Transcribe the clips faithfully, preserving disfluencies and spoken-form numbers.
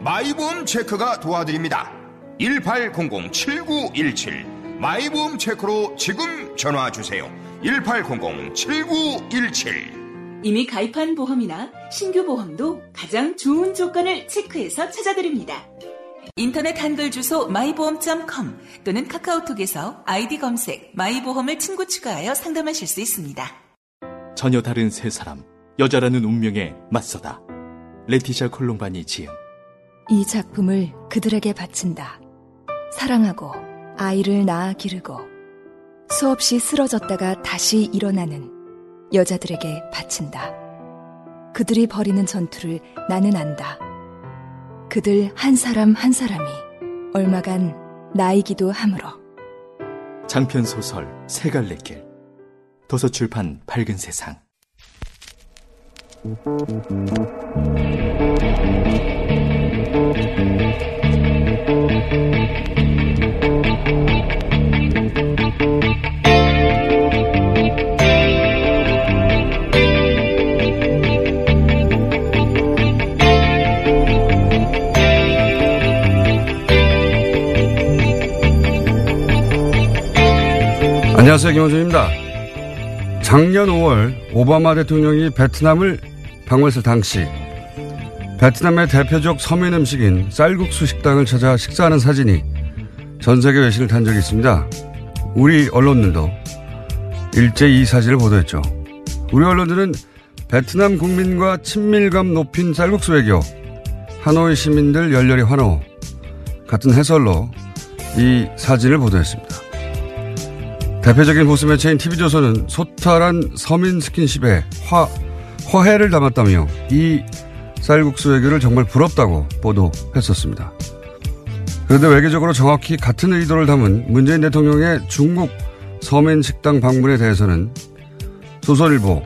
마이보험 체크가 도와드립니다. 일팔공공 칠구일칠 마이보험 체크로 지금 전화주세요. 일팔공공 칠구일칠 이미 가입한 보험이나 신규 보험도 가장 좋은 조건을 체크해서 찾아드립니다. 인터넷 한글 주소 마이보험 닷 컴 또는 카카오톡에서 아이디 검색 마이보험을 친구 추가하여 상담하실 수 있습니다. 전혀 다른 세 사람, 여자라는 운명에 맞서다. 레티샤 콜롬바니 지음. 이 작품을 그들에게 바친다. 사랑하고 아이를 낳아 기르고 수없이 쓰러졌다가 다시 일어나는 여자들에게 바친다. 그들이 벌이는 전투를 나는 안다. 그들 한 사람 한 사람이 얼마간 나이기도 하므로. 장편소설 세 갈래 길. 도서출판 밝은 세상. 안녕하세요, 김호준입니다. 작년 오월 오바마 대통령이 베트남을 방문했을 당시 베트남의 대표적 서민 음식인 쌀국수 식당을 찾아 식사하는 사진이 전 세계 외신을 탄 적이 있습니다. 우리 언론들도 일제히 이 사진을 보도했죠. 우리 언론들은 베트남 국민과 친밀감 높인 쌀국수 외교, 하노이 시민들 열렬히 환호 같은 해설로 이 사진을 보도했습니다. 대표적인 보수 매체인 티비 조선은 소탈한 서민 스킨십에 화, 화해를 담았다며 이 쌀국수 외교를 정말 부럽다고 보도했었습니다. 그런데 외교적으로 정확히 같은 의도를 담은 문재인 대통령의 중국 서민식당 방문에 대해서는 조선일보,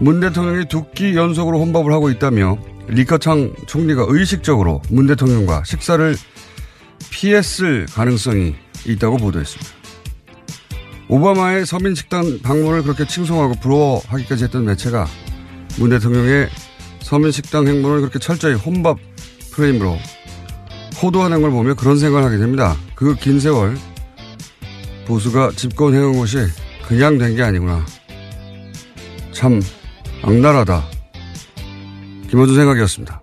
문 대통령이 두 끼 연속으로 혼밥을 하고 있다며 리커창 총리가 의식적으로 문 대통령과 식사를 피했을 가능성이 있다고 보도했습니다. 오바마의 서민식당 방문을 그렇게 칭송하고 부러워하기까지 했던 매체가 문 대통령의 서민식당 행보를 그렇게 철저히 혼밥 프레임으로 호도하는 걸 보며 그런 생각을 하게 됩니다. 그 긴 세월 보수가 집권해온 것이 그냥 된 게 아니구나. 참 악랄하다. 김어준 생각이었습니다.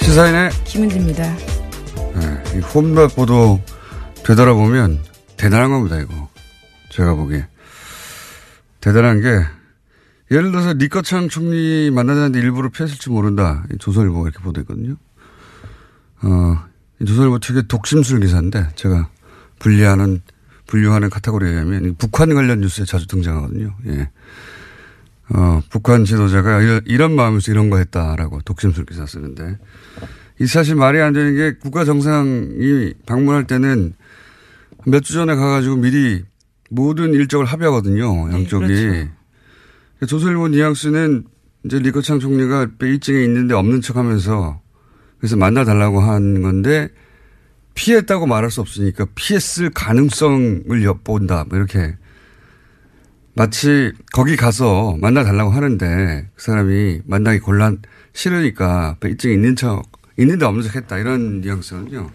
시사인의 김은지입니다. 네, 이 혼밥 보도 되돌아보면 대단한 겁니다, 이거. 제가 보기에. 대단한 게, 예를 들어서 리커창 총리 만나자는데 일부러 피했을지 모른다. 조선일보가 이렇게 보도했거든요. 어, 조선일보 특유의 독심술 기사인데, 제가 분류하는, 분류하는 카테고리에 의하면, 북한 관련 뉴스에 자주 등장하거든요. 예. 어, 북한 지도자가 이런, 이런 마음에서 이런 거 했다라고 독심술 기사 쓰는데, 이 사실 말이 안 되는 게 국가 정상이 방문할 때는 몇 주 전에 가가지고 미리 모든 일정을 합의하거든요. 양쪽이. 네, 그렇죠. 조선일보 뉘앙스는 이제 리커창 총리가 베이징에 있는데 없는 척 하면서 그래서 만나달라고 한 건데 피했다고 말할 수 없으니까 피했을 가능성을 엿본다. 뭐 이렇게. 마치 거기 가서 만나달라고 하는데 그 사람이 만나기 곤란 싫으니까 베이징에 있는 척 있는데 없는 척 했다 이런 뉘앙스는요.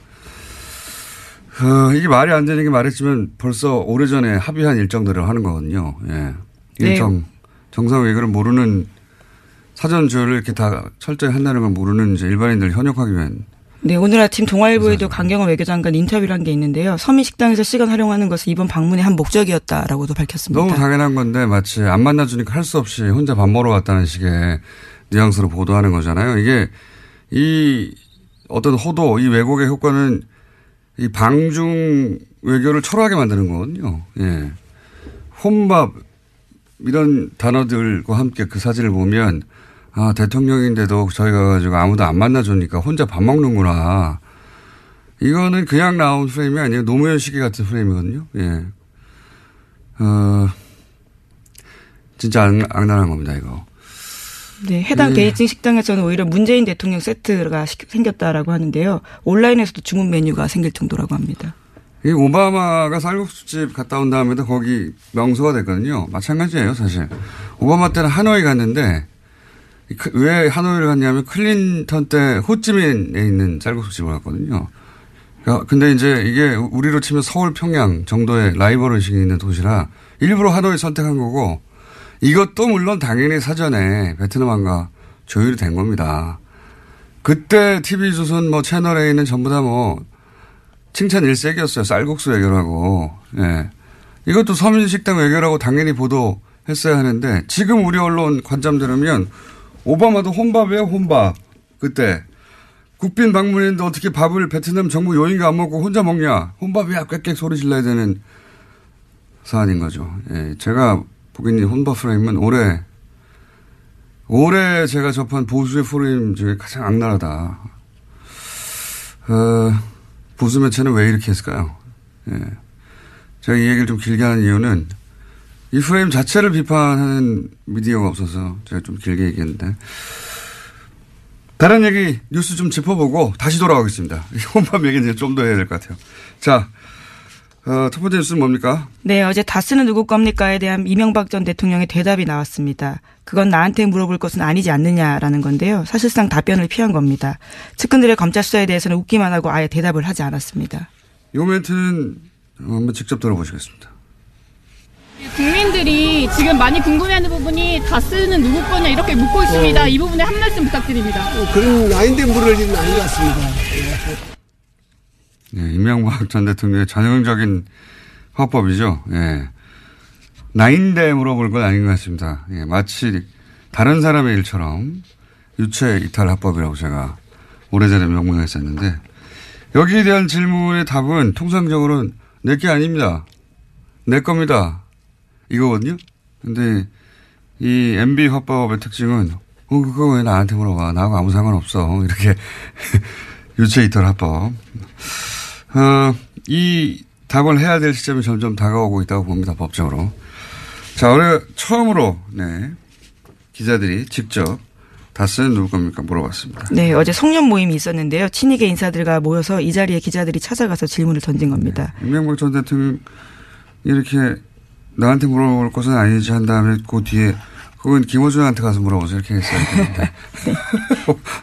어, 이게 말이 안 되는 게 말했지만 벌써 오래전에 합의한 일정들을 하는 거거든요. 예. 일정. 네. 정상회의 그걸 모르는 사전 조율을 이렇게 다 철저히 한다는 걸 모르는 이제 일반인들 현역하기 위한. 네, 오늘 아침 동아일보에도 강경화 외교장관 인터뷰를 한 게 있는데요. 서민식당에서 시간 활용하는 것은 이번 방문의 한 목적이었다라고도 밝혔습니다. 너무 당연한 건데 마치 안 만나주니까 할 수 없이 혼자 밥 먹으러 왔다는 식의 뉘앙스로 보도하는 거잖아요. 이게 이 어떤 호도, 이 왜곡의 효과는 이 방중 외교를 초라하게 만드는 거거든요. 예. 혼밥 이런 단어들과 함께 그 사진을 보면 아, 대통령인데도 저희가 가지고 아무도 안 만나주니까 혼자 밥 먹는구나. 이거는 그냥 나온 프레임이 아니에요. 노무현 시기 같은 프레임이거든요. 예. 어, 진짜 악, 악랄한 겁니다, 이거. 네, 해당 예. 베이징 식당에서는 오히려 문재인 대통령 세트가 생겼다라고 하는데요. 온라인에서도 주문 메뉴가 생길 정도라고 합니다. 이 오바마가 쌀국수집 갔다 온 다음에도 거기 명소가 됐거든요. 마찬가지예요, 사실. 오바마 때는 하노이 갔는데 왜 하노이를 갔냐면 클린턴 때 호찌민에 있는 쌀국수집을 갔거든요. 그러니까 근데 이제 이게 우리로 치면 서울, 평양 정도의 라이벌 의식이 있는 도시라 일부러 하노이 선택한 거고, 이것도 물론 당연히 사전에 베트남과 조율이 된 겁니다. 그때 티비 조선 뭐 채널에 있는 전부 다 뭐 칭찬 일색이었어요. 쌀국수 외교라고. 예. 이것도 서민식당 외교라고 당연히 보도했어야 하는데, 지금 우리 언론 관점 들으면 오바마도 혼밥이에요, 혼밥. 그때 국빈 방문인데 어떻게 밥을 베트남 정부 요인과 안 먹고 혼자 먹냐. 혼밥이야, 꽥꽥 소리 질러야 되는 사안인 거죠. 예. 제가 보기엔 혼밥 프레임은 올해 올해 제가 접한 보수의 프레임 중에 가장 악랄하다. 어, 보수 매체는 왜 이렇게 했을까요? 예. 제가 이 얘기를 좀 길게 하는 이유는 이 프레임 자체를 비판하는 미디어가 없어서 제가 좀 길게 얘기했는데, 다른 얘기 뉴스 좀 짚어보고 다시 돌아가겠습니다. 혼밥 얘기는 좀 더 해야 될 것 같아요. 자, 어, 첫 번째 뉴스는 뭡니까? 네, 어제 다스는 누구 겁니까에 대한 이명박 전 대통령의 대답이 나왔습니다. 그건 나한테 물어볼 것은 아니지 않느냐라는 건데요. 사실상 답변을 피한 겁니다. 측근들의 검찰 수사에 대해서는 웃기만 하고 아예 대답을 하지 않았습니다. 이 멘트는 한번 직접 들어보시겠습니다. 국민들이 지금 많이 궁금해하는 부분이 다스는 누구 거냐 이렇게 묻고 있습니다. 어. 이 부분에 한 말씀 부탁드립니다. 어, 그런 아닌데 물을 일은 아닌 것 같습니다. 예. 예, 이명박 전 대통령의 전형적인 화법이죠. 예. 나인데 물어볼 건 아닌 것 같습니다. 예, 마치 다른 사람의 일처럼 유체 이탈 화법이라고 제가 오래전에 명명했었는데, 여기에 대한 질문의 답은 통상적으로는 내 게 아닙니다. 내 겁니다. 이거거든요. 근데 이 엠비 화법의 특징은 어 그거 왜 나한테 물어봐. 나하고 아무 상관없어. 이렇게 유체 이탈 화법. 어, 이 답을 해야 될 시점이 점점 다가오고 있다고 봅니다. 법적으로. 자, 오늘 처음으로 네 기자들이 직접 다스는 누구 겁니까 물어봤습니다. 네, 어제 송년 모임이 있었는데요. 친이계 인사들과 모여서 이 자리에 기자들이 찾아가서 질문을 던진 겁니다. 네, 이명박 전 대통령 이렇게 나한테 물어볼 것은 아니지 한 다음에 그 뒤에 그건 김어준한테 가서 물어보세요. 이렇게 했어야 되는데. 네.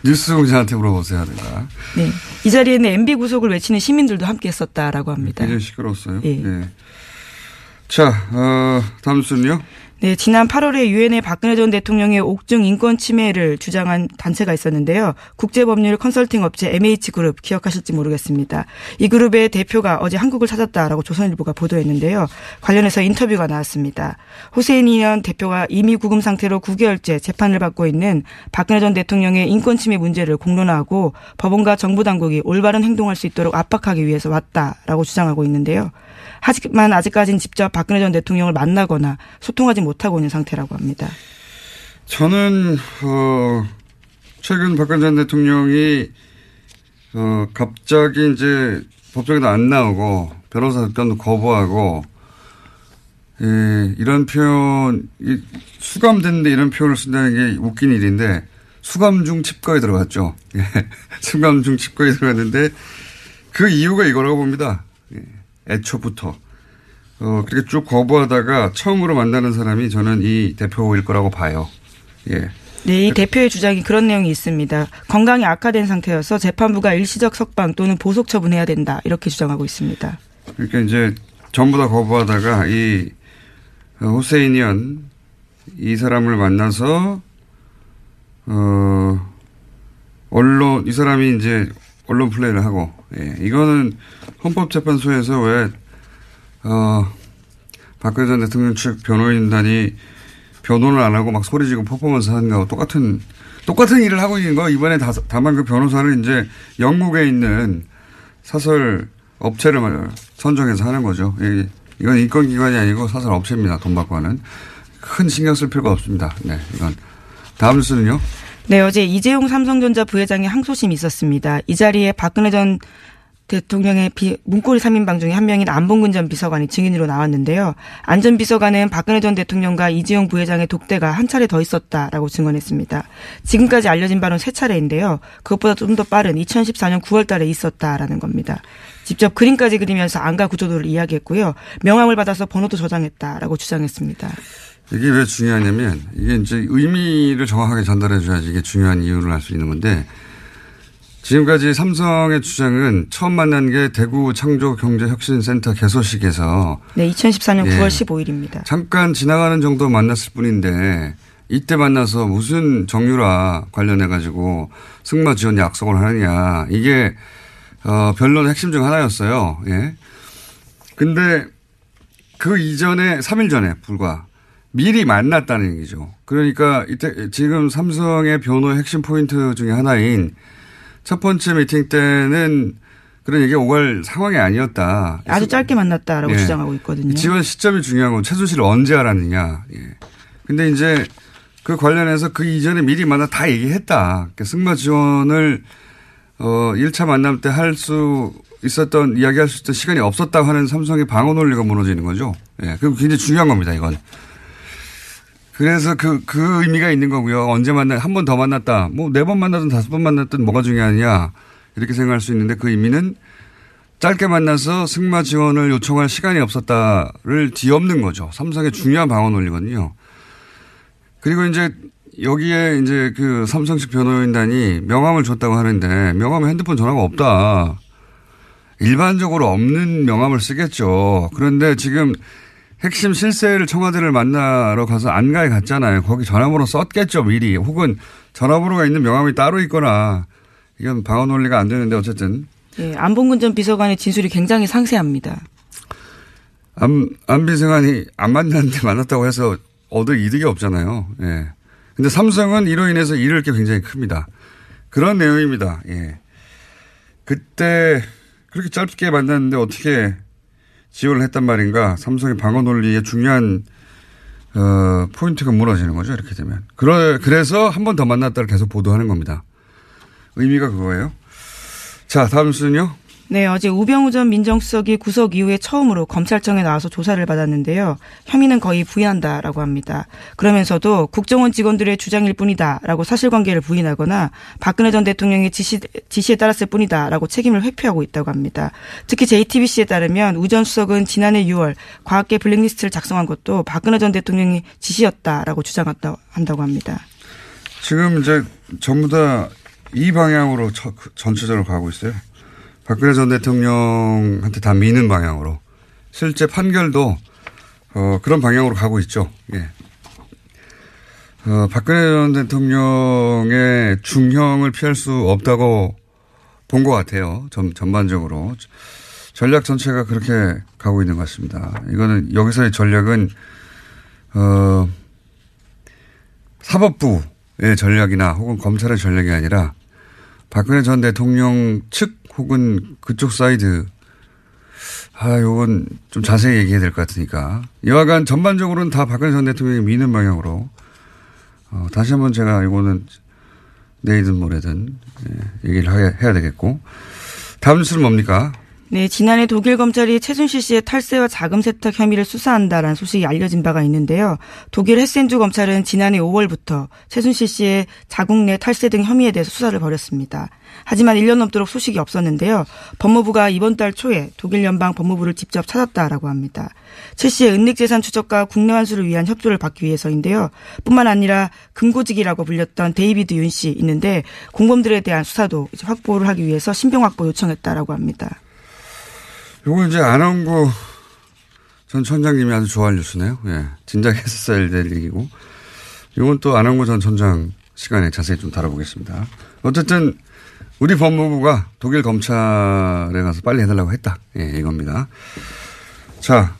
뉴스공자한테 물어보세요. 하든가. 네. 이 자리에는 엠비 구속을 외치는 시민들도 함께 했었다라고 합니다. 굉장히 시끄러웠어요. 네. 네. 자, 어, 다음 순요. 네, 지난 팔월에 유엔의 박근혜 전 대통령의 옥중 인권 침해를 주장한 단체가 있었는데요. 국제법률 컨설팅 업체 엠에이치 그룹 기억하실지 모르겠습니다. 이 그룹의 대표가 어제 한국을 찾았다라고 조선일보가 보도했는데요. 관련해서 인터뷰가 나왔습니다. 호세인 이현 대표가 이미 구금 상태로 구 개월째 재판을 받고 있는 박근혜 전 대통령의 인권 침해 문제를 공론화하고 법원과 정부 당국이 올바른 행동할 수 있도록 압박하기 위해서 왔다라고 주장하고 있는데요. 하지만 아직까지는 직접 박근혜 전 대통령을 만나거나 소통하지 못하고 있는 상태라고 합니다. 저는 어, 최근 박근혜 전 대통령이 어, 갑자기 이제 법정에도 안 나오고 변호사 답변도 거부하고 예, 이런 표현 이, 수감됐는데 이런 표현을 쓴다는 게 웃긴 일인데 수감 중 칩거에 들어갔죠. 예, 수감 중 칩거에 들어갔는데 그 이유가 이거라고 봅니다. 예. 애초부터 어, 그렇게 쭉 거부하다가 처음으로 만나는 사람이 저는 이 대표일 거라고 봐요. 예. 네, 이 대표의 주장이 그런 내용이 있습니다. 건강이 악화된 상태여서 재판부가 일시적 석방 또는 보석 처분해야 된다. 이렇게 주장하고 있습니다. 그러니까 이제 전부 다 거부하다가 이 호세이니언 이 사람을 만나서 어 언론 이 사람이 이제 언론 플레이를 하고 예, 이거는 헌법재판소에서 왜 어 박근혜 전 대통령 측 변호인단이 변호를 안 하고 막 소리지고 퍼포먼스 하는 거하고 똑같은 똑같은 일을 하고 있는 거 이번에 다, 다만 그 변호사를 이제 영국에 있는 사설 업체를 선정해서 하는 거죠. 예, 이건 인권기관이 아니고 사설 업체입니다. 돈 받고 하는. 큰 신경 쓸 필요가 없습니다. 네, 이건. 다음 뉴스는요? 네, 어제 이재용 삼성전자 부회장의 항소심이 있었습니다. 이 자리에 박근혜 전 대통령의 비, 문고리 삼 인방 중에 한 명인 안봉근 전 비서관이 증인으로 나왔는데요. 안 전 비서관은 박근혜 전 대통령과 이재용 부회장의 독대가 한 차례 더 있었다라고 증언했습니다. 지금까지 알려진 바로는 세 차례인데요. 그것보다 좀 더 빠른 이천십사 년 구월 달에 있었다라는 겁니다. 직접 그림까지 그리면서 안과 구조도를 이야기했고요. 명함을 받아서 번호도 저장했다라고 주장했습니다. 이게 왜 중요하냐면 이게 이제 의미를 정확하게 전달해 줘야지 이게 중요한 이유를 알 수 있는 건데 지금까지 삼성의 주장은 처음 만난 게 대구 창조경제혁신센터 개소식에서 네, 이천십사 년 예, 구월 십오일입니다. 잠깐 지나가는 정도 만났을 뿐인데 이때 만나서 무슨 정유라 관련해 가지고 승마 지원 약속을 하느냐 이게 어, 변론의 핵심 중 하나였어요. 예. 근데 그 이전에 삼 일 전에 불과 미리 만났다는 얘기죠. 그러니까 이때 지금 삼성의 변호의 핵심 포인트 중에 하나인 첫 번째 미팅 때는 그런 얘기가 오갈 상황이 아니었다. 아주 짧게 만났다라고 예, 주장하고 있거든요. 지원 시점이 중요한 건 최순실을 언제 알았느냐. 그런데 예, 이제 그 관련해서 그 이전에 미리 만나 다 얘기했다. 그러니까 승마 지원을 어 일 차 만남 때 할 수 있었던 이야기할 수 있던 시간이 없었다고 하는 삼성의 방어 논리가 무너지는 거죠. 예, 그럼 굉장히 중요한 겁니다. 이건. 그래서 그, 그 의미가 있는 거고요. 언제 만나, 한 번 더 만났다. 뭐, 네 번 만나든 다섯 번 만났든 뭐가 중요하냐. 이렇게 생각할 수 있는데 그 의미는 짧게 만나서 승마 지원을 요청할 시간이 없었다를 뒤엎는 거죠. 삼성의 중요한 방어 논리거든요. 그리고 이제 여기에 이제 그 삼성식 변호인단이 명함을 줬다고 하는데 명함에 핸드폰 전화가 없다. 일반적으로 없는 명함을 쓰겠죠. 그런데 지금 핵심 실세를 청와대를 만나러 가서 안가에 갔잖아요. 거기 전화번호 썼겠죠. 미리. 혹은 전화번호가 있는 명함이 따로 있거나. 이건 방어 논리가 안 되는데 어쨌든. 예, 안봉근 전 비서관의 진술이 굉장히 상세합니다. 안, 안 비서관이 안 만났는데 만났다고 해서 얻을 이득이 없잖아요. 예. 근데 삼성은 이로 인해서 잃을 게 굉장히 큽니다. 그런 내용입니다. 예. 그때 그렇게 짧게 만났는데 어떻게 지원을 했단 말인가. 삼성의 방어 논리의 중요한 어, 포인트가 무너지는 거죠. 이렇게 되면. 그러, 그래서 한 번 더 만났다를 계속 보도하는 겁니다. 의미가 그거예요. 자, 다음 순요. 네, 어제 우병우 전 민정수석이 구속 이후에 처음으로 검찰청에 나와서 조사를 받았는데요. 혐의는 거의 부인한다라고 합니다. 그러면서도 국정원 직원들의 주장일 뿐이다라고 사실관계를 부인하거나 박근혜 전 대통령의 지시, 지시에 따랐을 뿐이다라고 책임을 회피하고 있다고 합니다. 특히 제이티비씨에 따르면 우 전 수석은 지난해 유월 과학계 블랙리스트를 작성한 것도 박근혜 전 대통령이 지시였다라고 주장한다고 합니다. 지금 이제 전부 다 이 방향으로 전체적으로 가고 있어요. 박근혜 전 대통령한테 다 미는 방향으로. 실제 판결도 어, 그런 방향으로 가고 있죠. 예. 어, 박근혜 전 대통령의 중형을 피할 수 없다고 본 것 같아요. 전, 전반적으로. 전략 전체가 그렇게 가고 있는 것 같습니다. 이거는 여기서의 전략은 어, 사법부의 전략이나 혹은 검찰의 전략이 아니라 박근혜 전 대통령 측 혹은 그쪽 사이드. 아, 요건 좀 자세히 얘기해야 될 것 같으니까. 여하간 전반적으로는 다 박근혜 전 대통령이 미는 방향으로. 어, 다시 한번 제가 이거는 내일든 모레든 예, 얘기를 해야 되겠고. 다음 뉴스는 뭡니까? 네, 지난해 독일 검찰이 최순실 씨의 탈세와 자금 세탁 혐의를 수사한다라는 소식이 알려진 바가 있는데요. 독일 헤센주 검찰은 지난해 오월부터 최순실 씨의 자국 내 탈세 등 혐의에 대해서 수사를 벌였습니다. 하지만 일 년 넘도록 소식이 없었는데요. 법무부가 이번 달 초에 독일 연방 법무부를 직접 찾았다라고 합니다. 최 씨의 은닉재산 추적과 국내 환수를 위한 협조를 받기 위해서인데요. 뿐만 아니라 금고지기라고 불렸던 데이비드 윤 씨 있는데 공범들에 대한 수사도 이제 확보를 하기 위해서 신병 확보 요청했다라고 합니다. 요거 이제 안원구 전 천장님이 아주 좋아할 뉴스네요. 예. 진작 했었어야 될 일이고. 요건 또 안원구 전 천장 시간에 자세히 좀 다뤄보겠습니다. 어쨌든 우리 법무부가 독일 검찰에 가서 빨리 해달라고 했다. 예, 이겁니다. 자,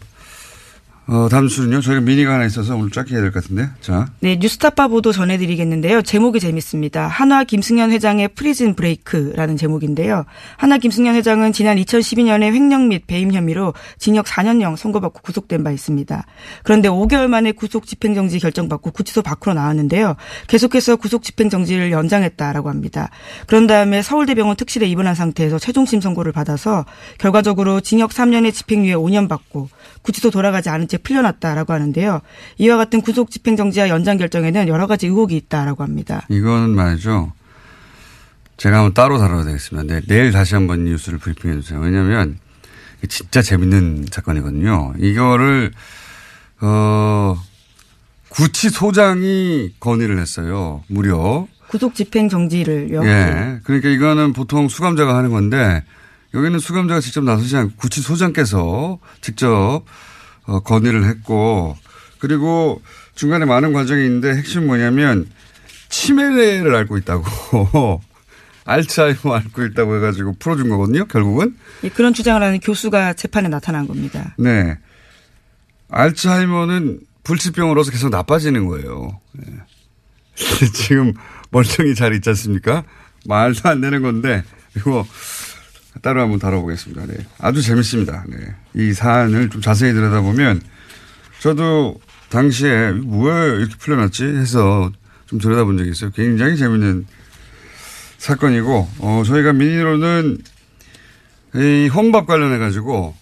어, 다음 순요. 저희가 미니가 하나 있어서 오늘 짧게 해야 될 것 같은데. 자. 네, 뉴스타파 보도 전해드리겠는데요. 제목이 재밌습니다. 한화 김승현 회장의 프리즌 브레이크라는 제목인데요. 한화 김승현 회장은 지난 이천십이 년에 횡령 및 배임 혐의로 징역 사 년형 선고받고 구속된 바 있습니다. 그런데 오 개월 만에 구속 집행정지 결정받고 구치소 밖으로 나왔는데요. 계속해서 구속 집행정지를 연장했다라고 합니다. 그런 다음에 서울대병원 특실에 입원한 상태에서 최종심 선고를 받아서 결과적으로 징역 삼 년에 집행유예 오 년 받고 구치소 돌아가지 않은 채 풀려났다라고 하는데요. 이와 같은 구속 집행정지와 연장 결정에는 여러 가지 의혹이 있다라고 합니다. 이건 말이죠. 제가 한번 따로 다뤄야 되겠습니다. 네, 내일 다시 한번 뉴스를 브리핑해 주세요. 왜냐하면 진짜 재밌는 사건이거든요. 이거를 어, 구치소장이 건의를 했어요. 무려. 구속 집행정지를요. 예, 그러니까 이거는 보통 수감자가 하는 건데 여기는 수감자가 직접 나서지 않고 구치소장께서 직접 어, 건의를 했고, 그리고 중간에 많은 과정이 있는데 핵심 뭐냐면 치매를 앓고 있다고 알츠하이머 앓고 있다고 해가지고 풀어준 거거든요. 결국은. 예, 그런 주장을 하는 교수가 재판에 나타난 겁니다. 네, 알츠하이머는 불치병으로서 계속 나빠지는 거예요. 네. 지금 멀쩡히 잘 있지 않습니까? 말도 안 되는 건데 이거. 따로 한번 다뤄보겠습니다. 네. 아주 재밌습니다. 네. 이 사안을 좀 자세히 들여다보면 저도 당시에 왜 이렇게 풀려났지 해서 좀 들여다본 적이 있어요. 굉장히 재밌는 사건이고 어, 저희가 미니로는 이 혼밥 관련해가지고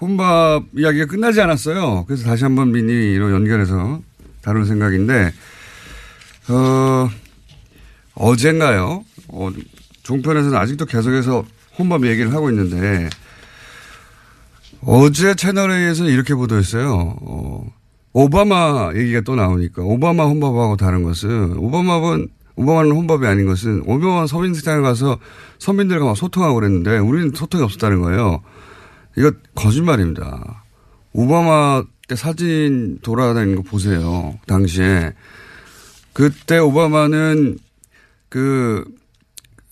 혼밥 이야기가 끝나지 않았어요. 그래서 다시 한번 미니로 연결해서 다룰 생각인데 어, 어젠가요? 어, 종편에서는 아직도 계속해서 혼밥 얘기를 하고 있는데 어제 채널A에서는 이렇게 보도했어요. 어, 오바마 얘기가 또 나오니까 오바마 혼밥하고 다른 것은 오바마는, 오바마는 혼밥이 아닌 것은 오바마 서민식당에 가서 서민들과 막 소통하고 그랬는데 우리는 소통이 없었다는 거예요. 이거 거짓말입니다. 오바마 때 사진 돌아다니는 거 보세요. 당시에. 그때 오바마는 그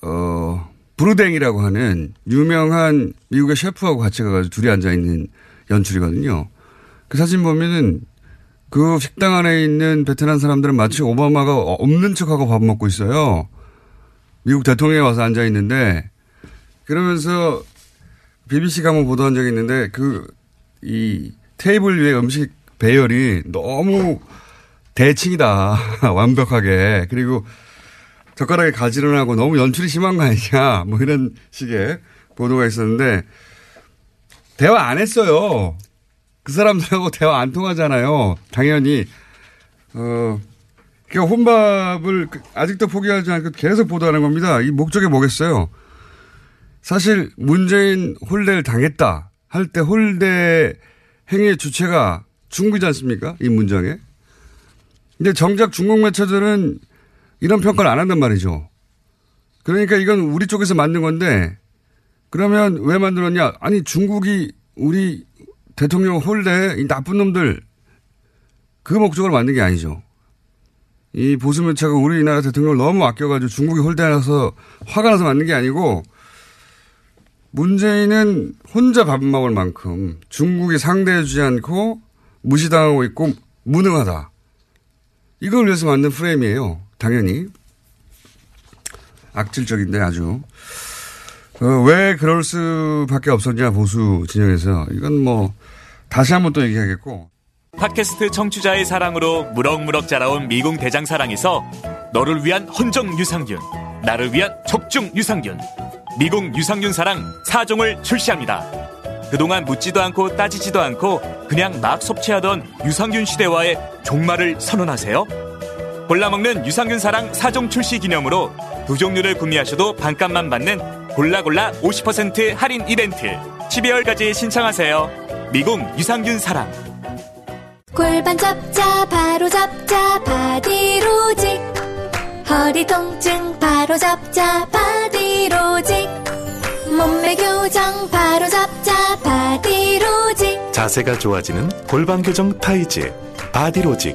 어... 브루댕이라고 하는 유명한 미국의 셰프하고 같이 가가지고 둘이 앉아있는 연출이거든요. 그 사진 보면은 그 식당 안에 있는 베트남 사람들은 마치 오바마가 없는 척하고 밥 먹고 있어요. 미국 대통령이 와서 앉아있는데 그러면서 비비씨가 한번 보도한 적이 있는데 그 이 테이블 위에 음식 배열이 너무 대칭이다. 완벽하게. 그리고 젓가락에 가지런하고 너무 연출이 심한 거 아니냐 뭐 이런 식의 보도가 있었는데 대화 안 했어요. 그 사람들하고 대화 안 통하잖아요. 당연히. 어, 그러니까 혼밥을 아직도 포기하지 않고 계속 보도하는 겁니다. 이 목적이 뭐겠어요. 사실 문재인 홀대를 당했다 할 때 홀대 행위의 주체가 중국이지 않습니까? 이 문장에. 근데 정작 중국 매체들은 이런 평가를 안 한단 말이죠. 그러니까 이건 우리 쪽에서 만든 건데 그러면 왜 만들었냐. 아니 중국이 우리 대통령 홀대 이 나쁜 놈들 그 목적으로 만든 게 아니죠. 이 보수 매체가 우리나라 대통령을 너무 아껴가지고 중국이 홀대해서 화가 나서 만든 게 아니고 문재인은 혼자 밥 먹을 만큼 중국이 상대해 주지 않고 무시당하고 있고 무능하다. 이걸 위해서 만든 프레임이에요. 당연히 악질적인데 아주 어, 왜 그럴 수밖에 없었냐 보수 진영에서. 이건 뭐 다시 한번 또 얘기하겠고 팟캐스트 청취자의 사랑으로 무럭무럭 자라온 미궁 대장사랑에서 너를 위한 헌정 유산균 나를 위한 적중 유산균 미국 유산균 사랑 사 종을 출시합니다. 그동안 묻지도 않고 따지지도 않고 그냥 막 섭취하던 유산균 시대와의 종말을 선언하세요. 골라먹는 유산균 사랑 사 종 출시 기념으로 두 종류를 구매하셔도 반값만 받는 골라골라 오십 퍼센트 할인 이벤트 십이월까지 신청하세요. 미국 유산균 사랑. 골반 잡자 바로 잡자 바디로직. 허리 통증 바로 잡자 바디로직. 몸매 교정 바로 잡자 바디로직. 자세가 좋아지는 골반 교정 타이즈 바디로직.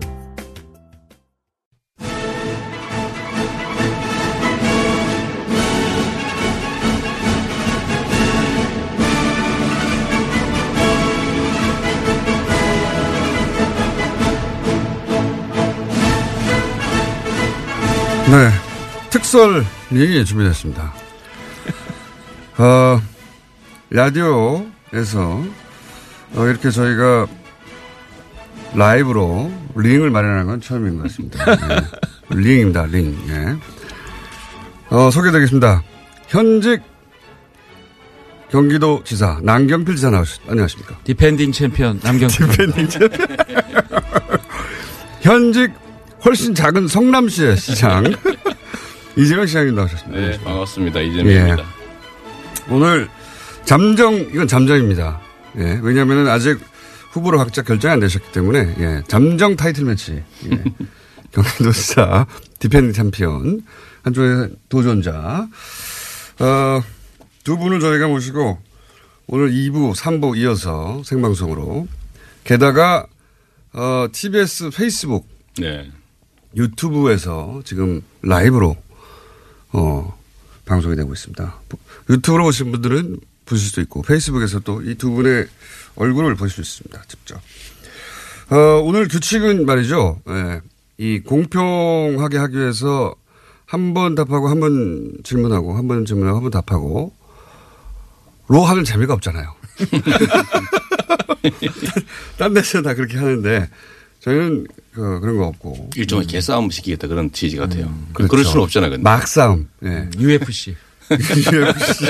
네, 특설이 준비됐습니다. 어, 라디오에서 어, 이렇게 저희가 라이브로 링을 마련한 건 처음인 것 같습니다. 네. 링입니다, 링. 예. 어, 소개드리겠습니다. 현직 경기도 지사 남경필 지사 나오셨습니다. 안녕하십니까? 디펜딩 챔피언 남경필. 디펜딩 챔피언. 현직 훨씬 작은 성남시의 시장 이재명 시장님 나오셨습니다. 네, 반갑습니다. 이재명입니다. 예. 오늘 잠정, 이건 잠정입니다. 예, 왜냐하면 아직 후보로 각자 결정이 안 되셨기 때문에 예, 잠정 타이틀 매치. 예. 경기도지사 디펜딩 챔피언 한쪽에 도전자 어, 두 분을 저희가 모시고 오늘 이 부, 삼 부 이어서 생방송으로, 게다가 어, 티비에스 페이스북, 네, 유튜브에서 지금 라이브로 어, 방송이 되고 있습니다. 유튜브로 보신 분들은 보실 수도 있고, 페이스북에서 또 이 두 분의 얼굴을 보실 수 있습니다. 직접. 어, 오늘 규칙은 말이죠. 예, 이 공평하게 하기 위해서 한 번 답하고 한 번 질문하고 한 번 질문하고 한 번 답하고 로 하면 재미가 없잖아요. 딴 데서 다 그렇게 하는데 저희는 그, 그런 거 없고. 일종의 개싸움 시키겠다 그런 취지 같아요. 음, 그렇죠. 그럴 수는 없잖아, 근데. 막싸움. 예. 유에프씨. 유에프씨.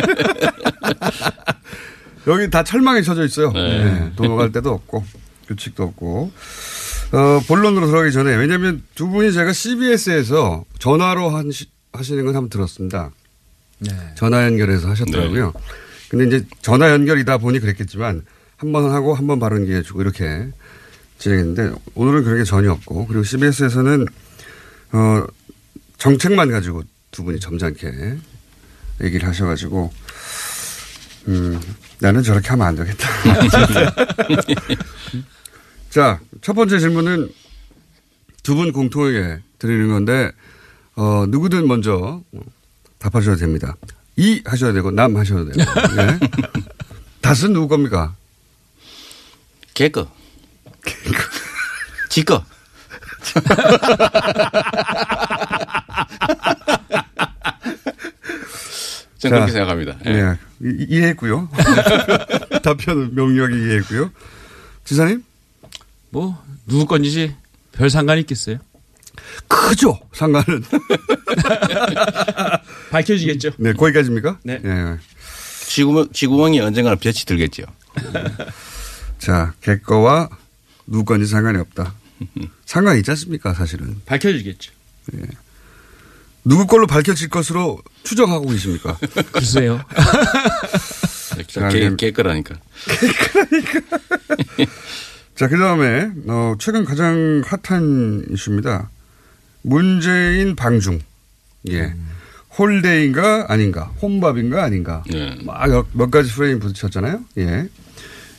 여기 다 철망에 쳐져 있어요. 네. 네. 도망갈 데도 없고, 규칙도 없고. 어, 본론으로 들어가기 전에, 왜냐면 두 분이 제가 씨비에스에서 전화로 하시, 하시는 건 한번 들었습니다. 네. 전화 연결해서 하셨더라고요. 네. 근데 이제 전화 연결이다 보니 그랬겠지만, 한 번 하고 한 번 발언 기회 주고 이렇게 진행했는데, 오늘은 그런 게 전혀 없고, 그리고 씨비에스에서는 어, 정책만 가지고 두 분이 점잖게 얘기를 하셔가지고 음, 나는 저렇게 하면 안 되겠다. 자, 첫 번째 질문은 두 분 공통에게 드리는 건데 어, 누구든 먼저 답하셔도 됩니다. 이 하셔도 되고 남 하셔도 되고. 네. 닷은 누구 겁니까? 개그. 지꺼. 저는 그렇게 생각합니다. 네. 네. 이, 이해했고요. 답변은 명료하게 이해했고요. 지사님? 뭐 누구 건지 별 상관이 있겠어요? 크죠. 상관은. 밝혀지겠죠. 네. 거기까지입니까? 네. 네. 지구멍, 지구멍이 언젠가는 볕이 들겠죠. 자, 개꺼와 누구 건지 상관이 없다. 상관이 있지 않습니까, 사실은. 밝혀지겠죠. 예. 누구 걸로 밝혀질 것으로 추정하고 계십니까? 글쎄요. 개꺼라니까. 개꺼라니까. 자, 그 다음에 어, 최근 가장 핫한 이슈입니다. 문재인 방중. 예. 음. 홀데이인가 아닌가, 혼밥인가 아닌가, 네. 막 몇 가지 프레임 부딪혔잖아요. 예,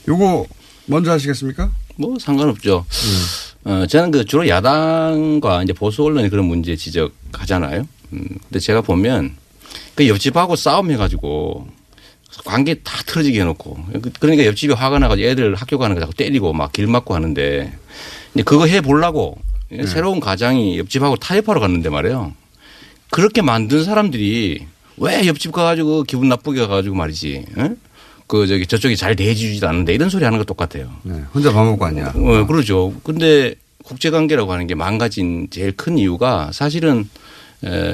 요거 먼저 하시겠습니까? 뭐 상관없죠. 음. 어, 저는 그 주로 야당과 이제 보수 언론이 그런 문제 지적하잖아요. 음, 근데 제가 보면 그 옆집하고 싸움해가지고 관계 다 틀어지게 해놓고, 그러니까 옆집이 화가 나가지고 애들 학교 가는 거 자꾸 때리고 막 길 막고 하는데, 이제 그거 해 보려고 네. 새로운 가장이 옆집하고 타협하러 갔는데 말이에요. 그렇게 만든 사람들이 왜 옆집 가가지고 기분 나쁘게 가가지고 말이지. 응? 그 저기 저쪽이 잘 대해주지도 않는데 이런 소리 하는 거 똑같아요. 네. 혼자 밥 먹고 왔냐. 어, 어, 그러죠. 근데 국제관계라고 하는 게 망가진 제일 큰 이유가 사실은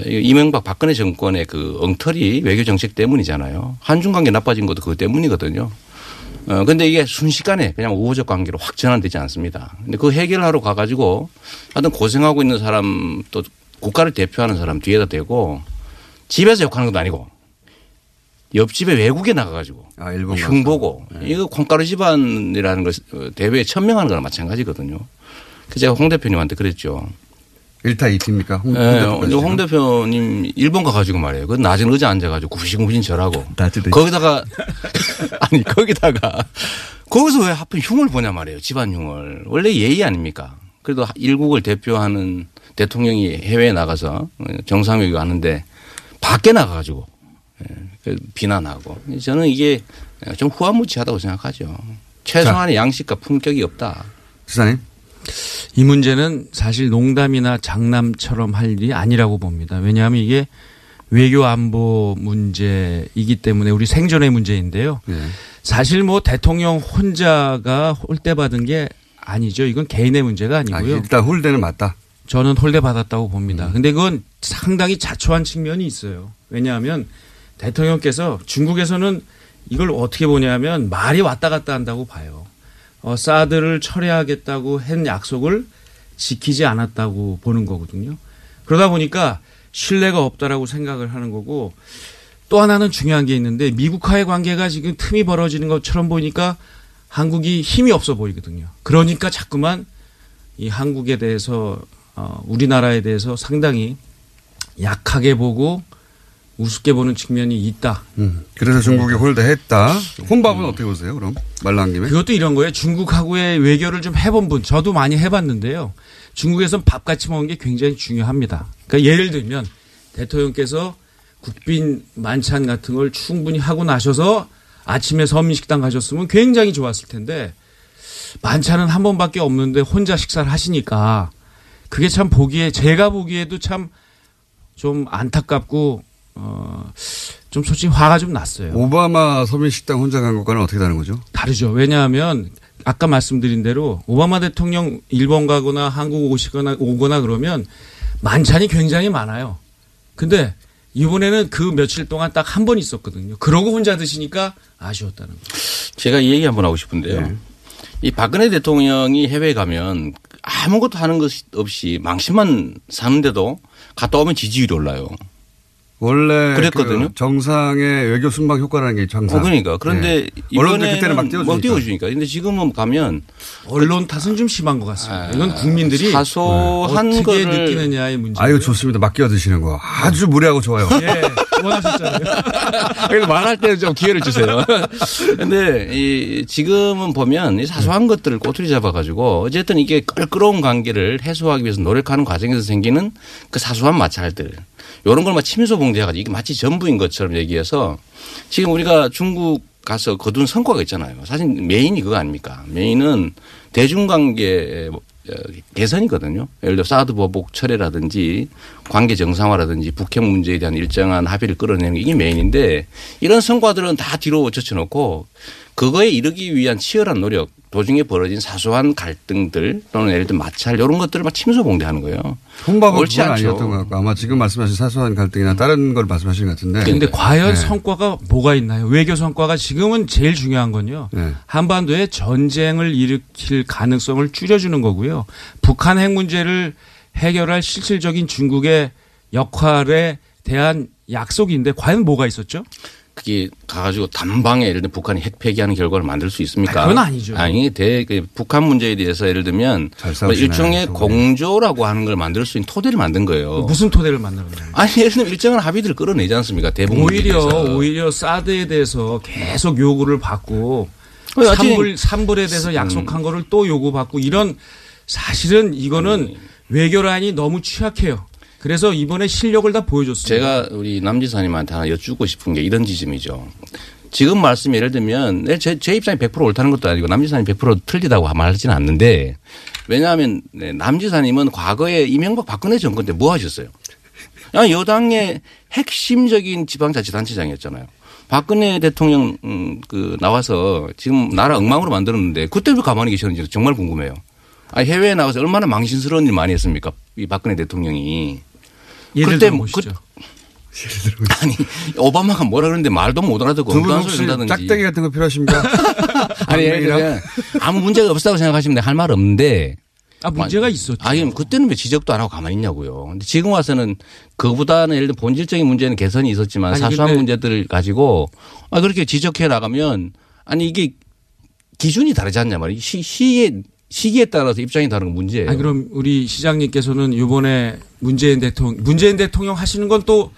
이명박 박근혜 정권의 그 엉터리 외교 정책 때문이잖아요. 한중 관계 나빠진 것도 그것 때문이거든요. 어, 근데 이게 순식간에 그냥 우호적 관계로 확 전환되지 않습니다. 근데 그 해결하러 가가지고 하여튼 고생하고 있는 사람 또 국가를 대표하는 사람 뒤에다 대고 집에서 욕하는 것도 아니고 옆집에 외국에 나가가지고 아, 일본 흉보고 네. 이거 콩가루 집안이라는 걸 대회에 천명하는 거랑 마찬가지거든요. 그래서 제가 홍 대표님한테 그랬죠. 일타 이피입니까? 홍, 네, 홍, 홍 대표님 일본 가가지고 말이에요. 그 낮은 의자 앉아가지고 구신구신 절하고 거기다가 아니 거기다가 거기서 왜 하필 흉을 보냐 말이에요. 집안 흉을. 원래 예의 아닙니까? 그래도 일국을 대표하는 대통령이 해외에 나가서 정상회의 하는데 밖에 나가가지고 비난하고 저는 이게 좀 후화무치하다고 생각하죠. 최소한의 자. 양식과 품격이 없다. 수사님. 이 문제는 사실 농담이나 장남처럼 할 일이 아니라고 봅니다. 왜냐하면 이게 외교 안보 문제이기 때문에 우리 생존의 문제인데요. 네. 사실 뭐 대통령 혼자가 홀대받은 게 아니죠. 이건 개인의 문제가 아니고요. 아, 일단 홀대는 맞다. 저는 홀대받았다고 봅니다. 음. 근데 그건 상당히 자초한 측면이 있어요. 왜냐하면 대통령께서 중국에서는 이걸 어떻게 보냐면 말이 왔다 갔다 한다고 봐요. 어, 사드를 철회하겠다고 한 약속을 지키지 않았다고 보는 거거든요. 그러다 보니까 신뢰가 없다라고 생각을 하는 거고 또 하나는 중요한 게 있는데 미국과의 관계가 지금 틈이 벌어지는 것처럼 보이니까 한국이 힘이 없어 보이거든요. 그러니까 자꾸만 이 한국에 대해서 어, 우리나라에 대해서 상당히 약하게 보고 우습게 보는 측면이 있다. 음, 그래서 중국이 네. 홀대했다. 혼밥은 음. 어떻게 보세요? 그럼 말 나온 김에. 그것도 이런 거예요. 중국하고의 외교를 좀 해본 분. 저도 많이 해봤는데요. 중국에서는 밥 같이 먹는 게 굉장히 중요합니다. 그러니까 예를 들면 대통령께서 국빈 만찬 같은 걸 충분히 하고 나셔서 아침에 서민식당 가셨으면 굉장히 좋았을 텐데 만찬은 한 번밖에 없는데 혼자 식사를 하시니까 그게 참 보기에 제가 보기에도 참 좀 안타깝고 어, 좀 솔직히 화가 좀 났어요. 오바마 서민식당 혼자 간 것과는 어떻게 다른 거죠? 다르죠. 왜냐하면 아까 말씀드린 대로 오바마 대통령 일본 가거나 한국 오시거나 오거나 그러면 만찬이 굉장히 많아요. 근데 이번에는 그 며칠 동안 딱 한 번 있었거든요. 그러고 혼자 드시니까 아쉬웠다는 거예요. 제가 이 얘기 한번 하고 싶은데요. 네. 이 박근혜 대통령이 해외에 가면 아무것도 하는 것 없이 망신만 사는데도 갔다 오면 지지율이 올라요. 원래 그랬거든요. 그 정상의 외교 순방 효과라는 게 정상. 어, 그러니까 그런데 네. 언론들 그때는 막 띄워주니까. 막 띄워주니까. 그런데 지금은 가면 언론 탓은 좀 심한 것 같습니다. 아, 이건 국민들이 사소한 네. 어떻게 거를 느끼느냐의 문제. 아유 좋습니다. 막 끼워드시는 거 아주 무례하고 좋아요. 예, 원하셨잖아요. 그래도 말할 때는 좀 기회를 주세요. 그런데 이 지금은 보면 이 사소한 것들을 꼬투리 잡아가지고 어쨌든 이게 껄끄러운 관계를 해소하기 위해서 노력하는 과정에서 생기는 그 사소한 마찰들. 이런 걸 막 침소 봉제해가지고 이게 마치 전부인 것처럼 얘기해서 지금 우리가 중국 가서 거둔 성과가 있잖아요. 사실 메인이 그거 아닙니까? 메인은 대중관계 개선이거든요. 예를 들어 사드 보복 철회라든지 관계 정상화라든지 북핵 문제에 대한 일정한 합의를 끌어내는 게 이게 메인인데 이런 성과들은 다 뒤로 젖혀놓고 그거에 이르기 위한 치열한 노력 도중에 벌어진 사소한 갈등들 또는 예를 들어 마찰 이런 것들을 막 침소 봉대하는 거예요. 혼밥은 그건 아니었던 것 같고 아마 지금 말씀하신 사소한 갈등이나 다른 걸 말씀하시는 것 같은데. 그런데 과연 네. 성과가 뭐가 있나요? 외교 성과가 지금은 제일 중요한 건요. 네. 한반도에 전쟁을 일으킬 가능성을 줄여주는 거고요. 북한 핵 문제를 해결할 실질적인 중국의 역할에 대한 약속인데 과연 뭐가 있었죠? 그게 가가지고 단방에 예를 들면 북한이 핵 폐기하는 결과를 만들 수 있습니까? 그건 아니죠. 아니, 대, 그 북한 문제에 대해서 예를 들면 뭐 일종의 소개. 공조라고 하는 걸 만들 수 있는 토대를 만든 거예요. 무슨 토대를 만드는 거예요? 아니, 예를 들면 일정한 합의들을 끌어내지 않습니까? 대북 오히려, 오히려 사드에 대해서 계속 요구를 받고 삼불, 삼불에 대해서 약속한 음. 거를 또 요구받고 이런 사실은 이거는 음. 외교란이 너무 취약해요. 그래서 이번에 실력을 다 보여줬습니다. 제가 우리 남 지사님한테 하나 여쭙고 싶은 게 이런 지점이죠. 지금 말씀 예를 들면 제, 제 입장이 백 퍼센트 옳다는 것도 아니고 남 지사님 백 퍼센트 틀리다고 말하지는 않는데 왜냐하면 남 지사님은 과거에 이명박 박근혜 정권 때 뭐 하셨어요? 여당의 핵심적인 지방자치단체장이었잖아요. 박근혜 대통령 그 나와서 지금 나라 엉망으로 만들었는데 그때 왜 가만히 계셨는지 정말 궁금해요. 아니 해외에 나가서 얼마나 망신스러운 일 많이 했습니까? 이 박근혜 대통령이. 예를 들어 보시죠. 그, 아니 오바마가 뭐라 그러는데 말도 못 알아듣고 엉뚱한 소리 한다든지. 짝대기 같은 거 필요하십니까? 아니 예를 들면 아무 문제가 없다고 생각하시면 할 말 없는데. 아 문제가 있었죠. 아니 그때는 왜 지적도 안 하고 가만히 있냐고요. 근데 지금 와서는 그보다는 예를 들어 본질적인 문제는 개선이 있었지만 아니, 사소한 문제들을 가지고 아 그렇게 지적해 나가면 아니 이게 기준이 다르지 않냐 말이에요. 시, 시의 시기에 따라서 입장이 다른 문제예요. 아니, 그럼 우리 시장님께서는 이번에 문재인 대통령 문재인 대통령 하시는 건 또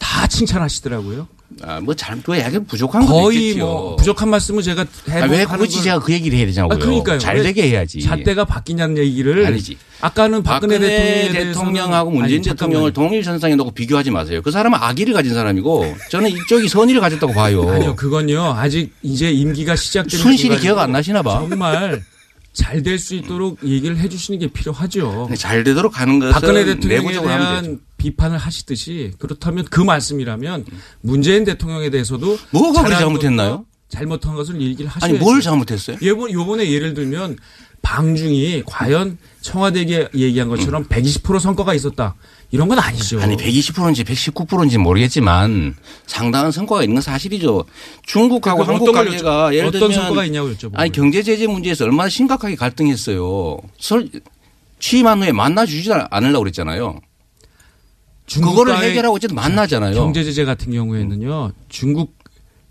다 칭찬하시더라고요. 아, 뭐 잘, 또 약간 부족한 거죠. 거의 뭐 부족한 말씀을 제가 해보는 아, 왜 굳이 제가 그 얘기를 해야 되냐고요. 아, 그러니까요. 잘 되게 해야지. 잣대가 바뀌냐는 얘기를. 아니지. 아까는 박근혜, 박근혜 대통령하고 문재인 아니, 대통령을 동일 선상에 놓고 비교하지 마세요. 그 사람은 악의를 가진 사람이고 저는 이쪽이 선의를 가졌다고 봐요. 아니요. 그건요. 아직 이제 임기가 시작되는 순실이 기억 안 나시나 봐. 정말. 잘 될 수 있도록 얘기를 해 주시는 게 필요하죠. 잘 되도록 하는 것은 박근혜 대통령에 대한 비판을 하시듯이 그렇다면 그 말씀이라면 문재인 대통령에 대해서도 뭐가 그렇게 잘못했나요? 잘못한 것을 얘기를 하셔야죠. 아니 뭘 잘못했어요? 요번, 요번에 예를 들면 방중이 과연 청와대에게 얘기한 것처럼 음. 백이십 퍼센트 성과가 있었다. 이런 건 아니죠. 아니 백이십 퍼센트인지 백십구 퍼센트인지 모르겠지만 상당한 성과가 있는 건 사실이죠. 중국하고 한국 관계가 예를 들면 어떤 성과가 있냐고 여쭤보면. 아니 경제 제재 문제에서 얼마나 심각하게 갈등했어요. 설 취임한 후에 만나주지 않으려고 그랬잖아요. 그거를 해결하고 어쨌든 만나잖아요. 경제 제재 같은 경우에는요. 음. 중국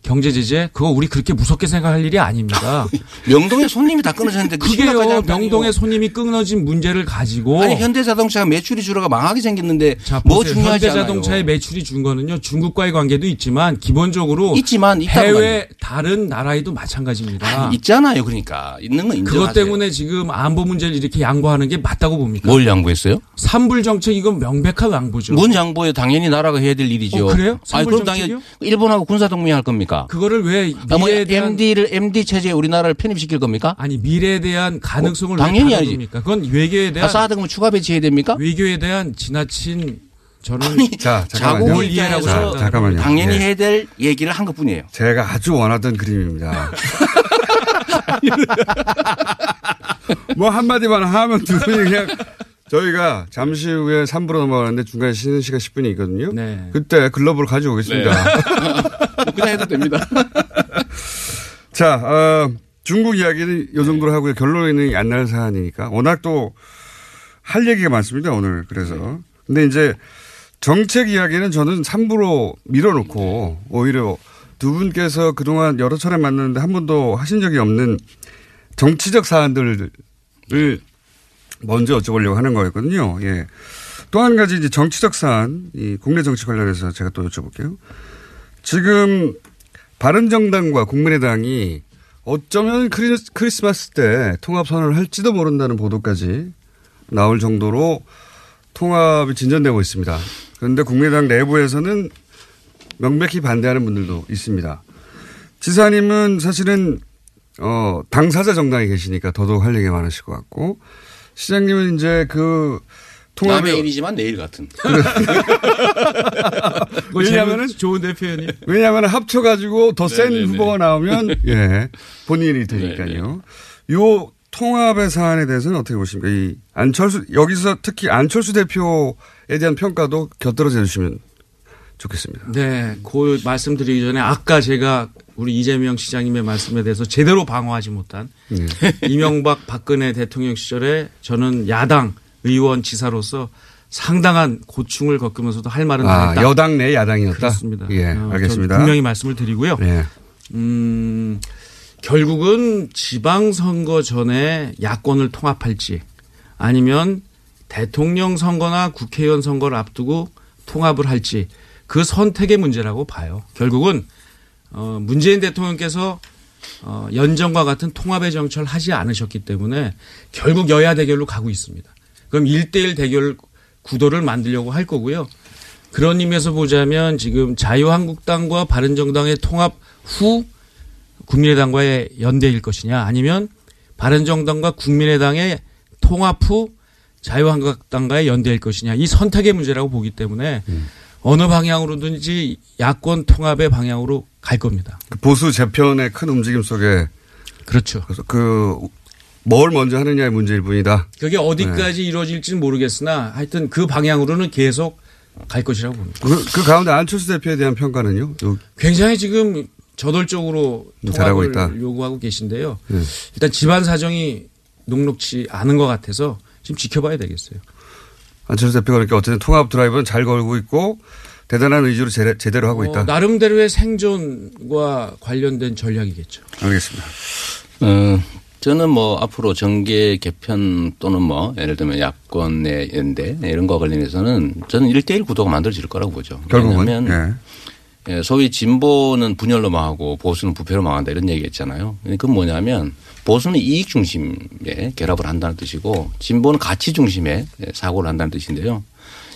경제 제재 그거 우리 그렇게 무섭게 생각할 일이 아닙니다. 명동에 손님이 다 끊어졌는데 그게요. 명동에 손님이 끊어진 문제를 가지고 아니 현대자동차가 매출이 줄어가 망하게 생겼는데 자, 뭐 중요하지 않아요. 현대자동차의 매출이 준 거는요. 중국과의 관계도 있지만 기본적으로 있지만 해외 다른 나라에도 마찬가지입니다. 아니, 있잖아요. 그러니까 있는 건 인정하세요. 그것 때문에 지금 안보 문제를 이렇게 양보하는 게 맞다고 봅니까? 뭘 양보했어요? 삼불 정책 이건 명백한 양보죠. 뭔 양보예요? 당연히 나라가 해야 될 일이죠. 어, 그래요? 삼불 아니, 그럼 정책이요? 당연히 일본하고 군사동맹 할 겁니까? 그거를 왜 미래에 대한 엠디를 엠디 체제에 우리나라를 편입시킬 겁니까? 아니 미래에 대한 가능성을 어, 당연히 왜 가능합니까? 그건 외교에 대한 아, 사드 그러면 추가 배치해야 됩니까? 외교에 대한 지나친 저는 아니, 자, 자국을 이해하고 잠깐만요. 당연히 예. 해야 될 얘기를 한 것뿐이에요. 제가 아주 원하던 그림입니다. 뭐 한마디만 하면 두 분이 그냥 저희가 잠시 후에 삼 부로 넘어가는데 중간에 쉬는 시간 십 분이 있거든요. 네. 그때 글러브를 가져오겠습니다. 네. 그냥 해도 됩니다. 자, 어, 중국 이야기는 요 정도로 네. 하고요. 결론이 안 날 사안이니까. 워낙 또 할 얘기가 많습니다. 오늘 그래서. 네. 근데 이제 정책 이야기는 저는 삼 부로 밀어놓고 네. 오히려 두 분께서 그동안 여러 차례 만났는데 한 번도 하신 적이 없는 정치적 사안들을 네. 먼저 여쭤보려고 하는 거였거든요. 예. 또 한 가지 이제 정치적 사안, 이 국내 정치 관련해서 제가 또 여쭤볼게요. 지금 바른정당과 국민의당이 어쩌면 크리스, 크리스마스 때 통합선언을 할지도 모른다는 보도까지 나올 정도로 통합이 진전되고 있습니다. 그런데 국민의당 내부에서는 명백히 반대하는 분들도 있습니다. 지사님은 사실은 어, 당사자 정당에 계시니까 더더욱 할 얘기가 많으실 것 같고 시장님은 이제 그 통합의 일이지만 내일 같은. 왜냐하면은 좋은데 표현이. 왜냐하면 합쳐 가지고 더 센 후보가 나오면 예 본인이 되니까요. 요 통합의 사안에 대해서는 어떻게 보십니까? 이 안철수 여기서 특히 안철수 대표에 대한 평가도 곁들여져 주시면 좋겠습니다. 네, 그 말씀드리기 전에 아까 제가 우리 이재명 시장님의 말씀에 대해서 제대로 방어하지 못한 네. 이명박 박근혜 대통령 시절에 저는 야당 의원 지사로서 상당한 고충을 겪으면서도 할 말은 다 했다. 아, 여당 내 야당이었다. 그렇습니다. 예, 알겠습니다. 분명히 말씀을 드리고요. 예. 음, 결국은 지방선거 전에 야권을 통합할지 아니면 대통령 선거나 국회의원 선거를 앞두고 통합을 할지 그 선택의 문제라고 봐요. 결국은 어, 문재인 대통령께서 어, 연정과 같은 통합의 정치를 하지 않으셨기 때문에 결국 여야 대결로 가고 있습니다. 그럼 일 대일 대결 구도를 만들려고 할 거고요. 그런 의미에서 보자면 지금 자유한국당과 바른정당의 통합 후 국민의당과의 연대일 것이냐 아니면 바른정당과 국민의당의 통합 후 자유한국당과의 연대일 것이냐 이 선택의 문제라고 보기 때문에 음. 어느 방향으로든지 야권 통합의 방향으로 갈 겁니다. 그 보수 재편의 큰 움직임 속에 그렇죠. 그래서 그 뭘 먼저 하느냐의 문제일 뿐이다. 그게 어디까지 네. 이루어질지는 모르겠으나 하여튼 그 방향으로는 계속 갈 것이라고 봅니다. 그, 그 가운데 안철수 대표에 대한 평가는요? 굉장히 지금 저돌적으로 통합을 있다. 요구하고 계신데요. 네. 일단 집안 사정이 녹록지 않은 것 같아서 지금 지켜봐야 되겠어요. 안철수 대표가 그렇게 어쨌든 통합 드라이브는 잘 걸고 있고 대단한 의지로 제, 제대로 하고 있다. 어, 나름대로의 생존과 관련된 전략이겠죠. 알겠습니다. 음. 저는 뭐 앞으로 정계 개편 또는 뭐 예를 들면 야권의 연대 이런 거와 관련해서는 저는 일 대일 구도가 만들어질 거라고 보죠. 결국은. 예. 소위 진보는 분열로 망하고 보수는 부패로 망한다 이런 얘기 했잖아요. 그건 뭐냐면 보수는 이익 중심의 결합을 한다는 뜻이고 진보는 가치 중심의 사고를 한다는 뜻인데요.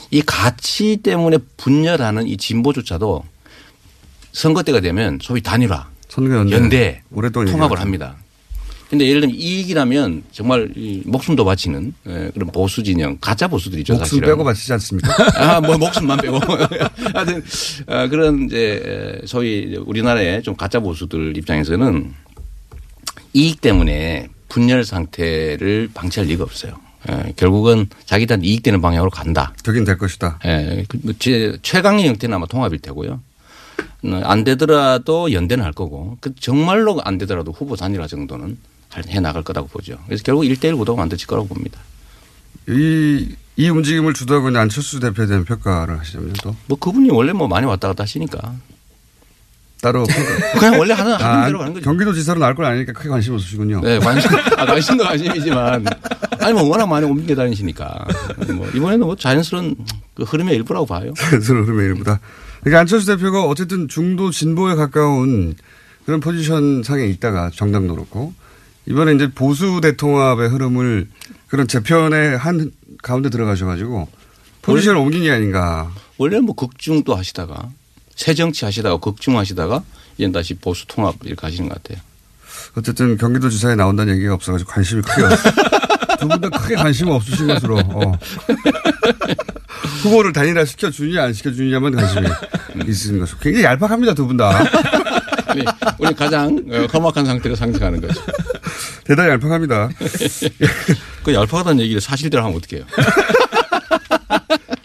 이 가치 때문에 분열하는 이 진보조차도 선거 때가 되면 소위 단일화, 선거연대, 연대, 오랫동안 통합을 얘기하죠. 합니다. 근데 예를 들면 이익이라면 정말 목숨도 바치는 그런 보수 진영, 가짜 보수들이죠. 목숨 사실은. 빼고 바치지 않습니까? 아, 뭐 목숨만 빼고. 하여튼 그런 이제 소위 우리나라의 좀 가짜 보수들 입장에서는 이익 때문에 분열 상태를 방치할 리가 없어요. 예, 결국은 자기들한테 이익되는 방향으로 간다. 되긴 될 것이다. 예, 최강의 형태는 아마 통합일 테고요. 안 되더라도 연대는 할 거고 정말로 안 되더라도 후보 단일화 정도는 해나갈 거라고 보죠. 그래서 결국 일 대일 구도가 만들어질 거라고 봅니다. 이, 이 움직임을 주도하고 있는 안철수 대표에 대한 평가를 하시자면 또? 뭐 그분이 원래 뭐 많이 왔다 갔다 하시니까. 따로. 그냥 원래 하는, 하는 아, 대로 가는 거죠. 경기도지사로 나올 건 아니니까 크게 관심 없으시군요. 네. 관심, 아, 관심도 관심이지만. 아니 뭐 워낙 많이 옮겨 다니시니까. 뭐 이번에는 뭐 자연스러운 그 흐름의 일부라고 봐요. 자연스러운 흐름의 일부다. 그러니까 안철수 대표가 어쨌든 중도 진보에 가까운 그런 포지션 상에 있다가 정당도 그렇고 이번에 이제 보수 대통합의 흐름을 그런 재편의 한 가운데 들어가셔가지고 포지션을 원래, 옮긴 게 아닌가. 원래 뭐 극중도 하시다가 새정치 하시다가 극중 하시다가 이제 다시 보수 통합 이렇게 하시는 것 같아요. 어쨌든 경기도지사에 나온다는 얘기가 없어가지고 관심이 크게 두 분 다 크게 관심 없으신 것으로. 어. 후보를 단일화 시켜주느냐 안 시켜주느냐만 관심이 있으신 것으로. 굉장히 얄팍합니다 두 분 다. 네, 우리 가장 험악한 상태로 상승하는 거죠. 대단히 얄팍합니다. 그 얄팍하다는 얘기를 사실대로 하면 어떡해요.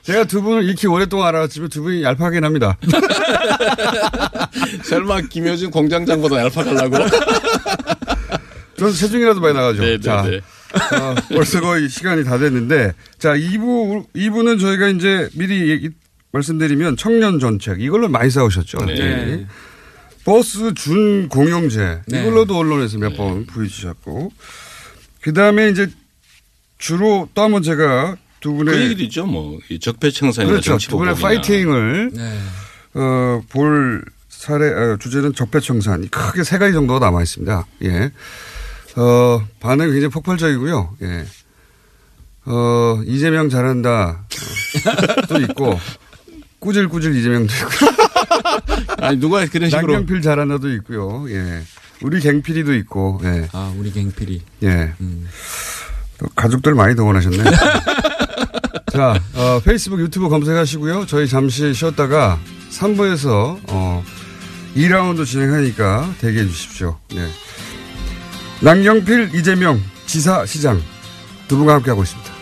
제가 두 분을 이렇게 오랫동안 알아왔지만 두 분이 얄팍하긴 합니다. 설마 김여준 공장장보다 얄팍하려고? 저는 체중이라도 많이 나가죠. 네, 네. 어, 벌써 거의 시간이 다 됐는데 자 이 부, 이 부는 저희가 이제 미리 얘기, 말씀드리면 청년 정책 이걸로 많이 싸우셨죠. 네. 네. 버스 준 공용제 네. 이걸로도 언론에서 몇 번 네. 보여주셨고 그다음에 이제 주로 또 한번 제가 두 분의 그 얘기도 있죠. 뭐 적폐청산이나 그렇죠. 정치보복이나. 두 분의 파이팅을 네. 어, 볼 사례 어, 주제는 적폐청산 크게 세 가지 정도가 남아 있습니다. 예. 어, 반응 굉장히 폭발적이고요. 예. 어, 이재명 잘한다. 또 있고. 꾸질꾸질 이재명도 있고. 아니, 누가 그런 식으로. 남경필 잘한다도 있고요. 예. 우리 갱필이도 있고. 예. 아, 우리 갱필이. 예. 음. 또 가족들 많이 동원하셨네. 자, 어, 페이스북, 유튜브 검색하시고요. 저희 잠시 쉬었다가 삼 부에서 어, 이 라운드 진행하니까 대기해 주십시오. 예. 남경필, 이재명, 지사, 시장 두 분과 함께하고 있습니다.